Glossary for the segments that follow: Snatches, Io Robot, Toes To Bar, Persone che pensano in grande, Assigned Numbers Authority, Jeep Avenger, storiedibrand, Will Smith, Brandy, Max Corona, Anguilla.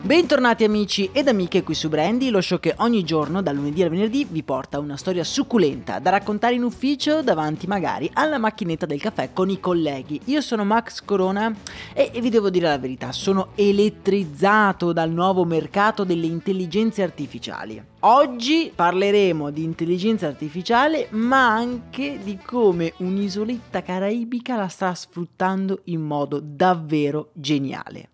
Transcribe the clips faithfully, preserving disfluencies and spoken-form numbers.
Bentornati amici ed amiche qui su Brandy, lo show che ogni giorno dal lunedì al venerdì vi porta una storia succulenta da raccontare in ufficio davanti magari alla macchinetta del caffè con i colleghi. Io sono Max Corona e, e vi devo dire la verità, sono elettrizzato dal nuovo mercato delle intelligenze artificiali. Oggi parleremo di intelligenza artificiale ma anche di come un'isoletta caraibica la sta sfruttando in modo davvero geniale.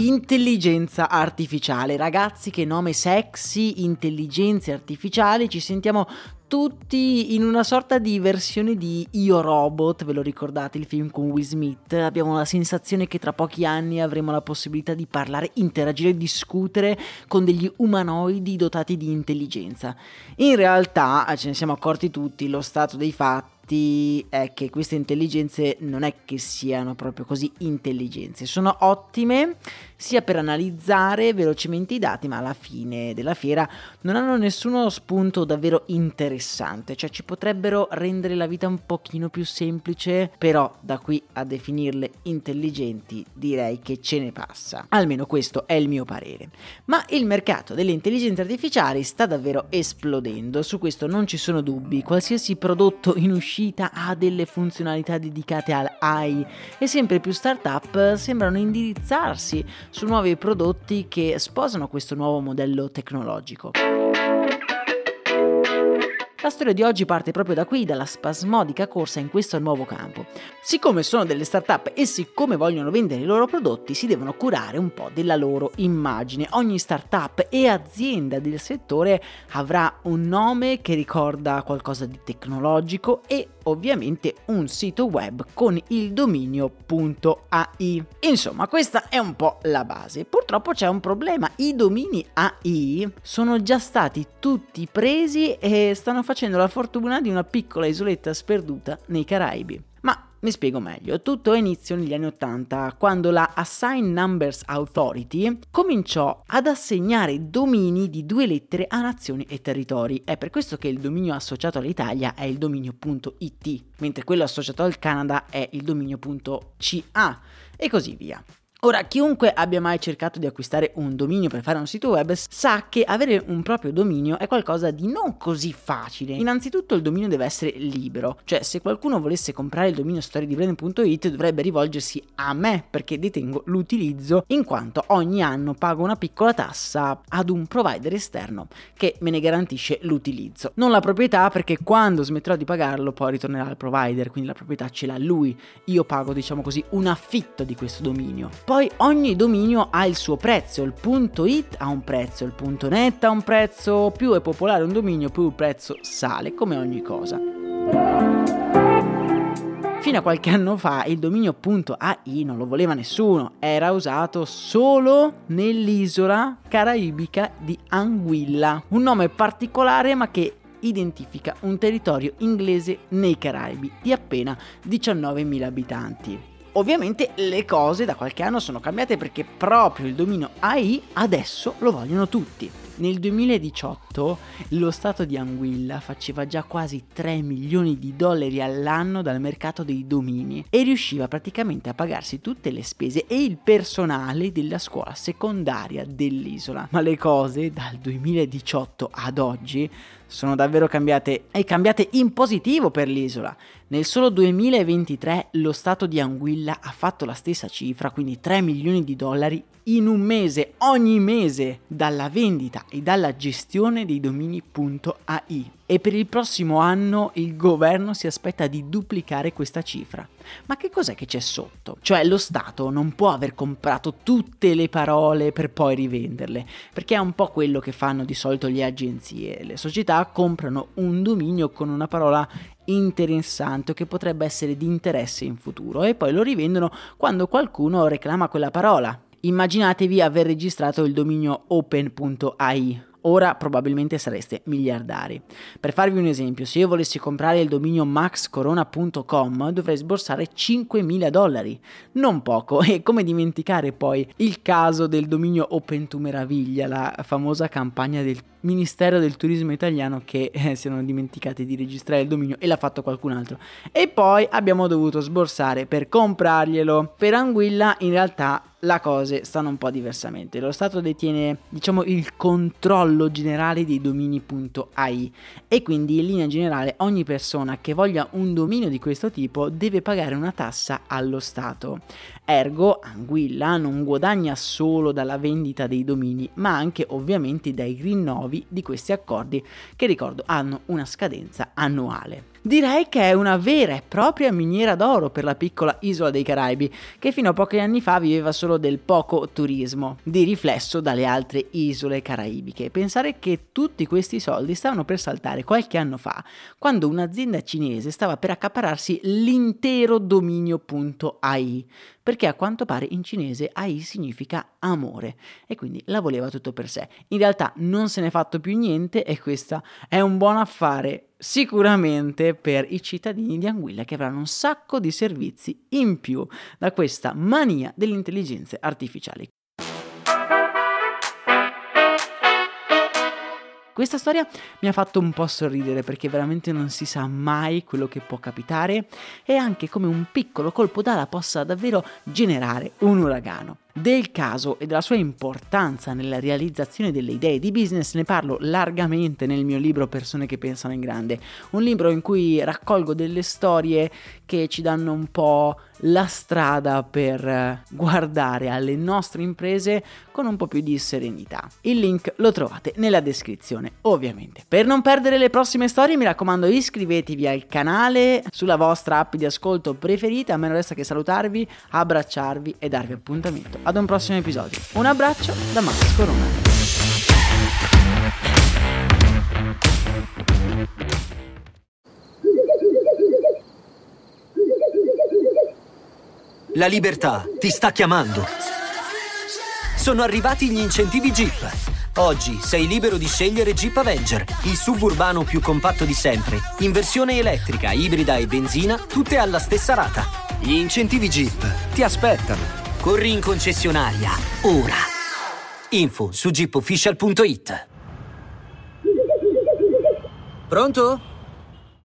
Intelligenza artificiale, ragazzi, che nome sexy, intelligenze artificiali, ci sentiamo tutti in una sorta di versione di Io Robot, ve lo ricordate il film con Will Smith? Abbiamo la sensazione che tra pochi anni avremo la possibilità di parlare, interagire e discutere con degli umanoidi dotati di intelligenza. In realtà, ce ne siamo accorti tutti, lo stato dei fatti è che queste intelligenze non è che siano proprio così intelligenze, sono ottime sia per analizzare velocemente i dati, ma alla fine della fiera non hanno nessuno spunto davvero interessante, cioè ci potrebbero rendere la vita un pochino più semplice, però da qui a definirle intelligenti direi che ce ne passa, almeno questo è il mio parere. Ma il mercato delle intelligenze artificiali sta davvero esplodendo, su questo non ci sono dubbi, qualsiasi prodotto in uscita ha delle funzionalità dedicate all'A I e sempre più startup sembrano indirizzarsi su nuovi prodotti che sposano questo nuovo modello tecnologico. La storia di oggi parte proprio da qui, dalla spasmodica corsa in questo nuovo campo. Siccome sono delle startup e siccome vogliono vendere i loro prodotti, si devono curare un po' della loro immagine. Ogni startup e azienda del settore avrà un nome che ricorda qualcosa di tecnologico e ovviamente un sito web con il dominio .ai. Insomma, questa è un po' la base. Purtroppo c'è un problema, i domini A I sono già stati tutti presi e stanno facendo la fortuna di una piccola isoletta sperduta nei Caraibi. Ma mi spiego meglio, tutto inizio negli anni ottanta, quando la Assigned Numbers Authority cominciò ad assegnare domini di due lettere a nazioni e territori. È per questo che il dominio associato all'Italia è il dominio.it, mentre quello associato al Canada è il dominio.ca e così via. Ora, chiunque abbia mai cercato di acquistare un dominio per fare un sito web sa che avere un proprio dominio è qualcosa di non così facile. Innanzitutto il dominio deve essere libero, cioè se qualcuno volesse comprare il dominio storie di brand punto it dovrebbe rivolgersi a me perché detengo l'utilizzo, in quanto ogni anno pago una piccola tassa ad un provider esterno che me ne garantisce l'utilizzo. Non la proprietà, perché quando smetterò di pagarlo poi ritornerà al provider, quindi la proprietà ce l'ha lui. Io pago, diciamo così, un affitto di questo dominio. Poi ogni dominio ha il suo prezzo, il .it ha un prezzo, il .net ha un prezzo, più è popolare un dominio più il prezzo sale, come ogni cosa. Fino a qualche anno fa il dominio.ai non lo voleva nessuno, era usato solo nell'isola caraibica di Anguilla, un nome particolare ma che identifica un territorio inglese nei Caraibi di appena diciannovemila abitanti. Ovviamente le cose da qualche anno sono cambiate perché proprio il dominio A I adesso lo vogliono tutti. Nel duemiladiciotto lo stato di Anguilla faceva già quasi tre milioni di dollari all'anno dal mercato dei domini e riusciva praticamente a pagarsi tutte le spese e il personale della scuola secondaria dell'isola. Ma le cose dal duemiladiciotto ad oggi sono davvero cambiate e cambiate in positivo per l'isola. Nel solo duemilaventitré lo stato di Anguilla ha fatto la stessa cifra, quindi tre milioni di dollari in un mese, ogni mese, dalla vendita e dalla gestione dei domini.ai, e per il prossimo anno il governo si aspetta di duplicare questa cifra. Ma che cos'è che c'è sotto? Cioè, lo Stato non può aver comprato tutte le parole per poi rivenderle, perché è un po' quello che fanno di solito le agenzie. Le società comprano un dominio con una parola interessante o che potrebbe essere di interesse in futuro e poi lo rivendono quando qualcuno reclama quella parola. Immaginatevi aver registrato il dominio open punto a i. Ora probabilmente sareste miliardari. Per farvi un esempio, se io volessi comprare il dominio max corona punto com dovrei sborsare cinquemila dollari, non poco, e come dimenticare poi il caso del dominio Open to Meraviglia, la famosa campagna del Ministero del Turismo italiano che eh, si erano dimenticati di registrare il dominio e l'ha fatto qualcun altro e poi abbiamo dovuto sborsare per comprarglielo. Per Anguilla in realtà la cosa stanno un po' diversamente. Lo Stato detiene, diciamo, il controllo generale dei domini.ai e quindi in linea generale ogni persona che voglia un dominio di questo tipo deve pagare una tassa allo Stato. Ergo, Anguilla non guadagna solo dalla vendita dei domini, ma anche ovviamente dai rinnovi di questi accordi che, ricordo, hanno una scadenza annuale. Direi che è una vera e propria miniera d'oro per la piccola isola dei Caraibi, che fino a pochi anni fa viveva solo del poco turismo, di riflesso dalle altre isole caraibiche. Pensare che tutti questi soldi stavano per saltare qualche anno fa, quando un'azienda cinese stava per accaparrarsi l'intero dominio.ai, perché a quanto pare in cinese A I significa amore e quindi la voleva tutto per sé. In realtà non se n'è fatto più niente e questo è un buon affare sicuramente per i cittadini di Anguilla, che avranno un sacco di servizi in più da questa mania delle intelligenze artificiali. Questa storia mi ha fatto un po' sorridere perché veramente non si sa mai quello che può capitare e anche come un piccolo colpo d'ala possa davvero generare un uragano. Del caso e della sua importanza nella realizzazione delle idee di business ne parlo largamente nel mio libro Persone che pensano in grande, un libro in cui raccolgo delle storie che ci danno un po' la strada per guardare alle nostre imprese con un po' più di serenità. Il link lo trovate nella descrizione, ovviamente. Per non perdere le prossime storie, mi raccomando, iscrivetevi al canale sulla vostra app di ascolto preferita. A me non resta che salutarvi, abbracciarvi e darvi appuntamento ad un prossimo episodio. Un abbraccio da Max Corona. La libertà ti sta chiamando. Sono arrivati gli incentivi Jeep. Oggi sei libero di scegliere Jeep Avenger, il suburbano più compatto di sempre, in versione elettrica, ibrida e benzina, tutte alla stessa rata. Gli incentivi Jeep ti aspettano. Corri in concessionaria, ora. Info su jeep official punto it. Pronto?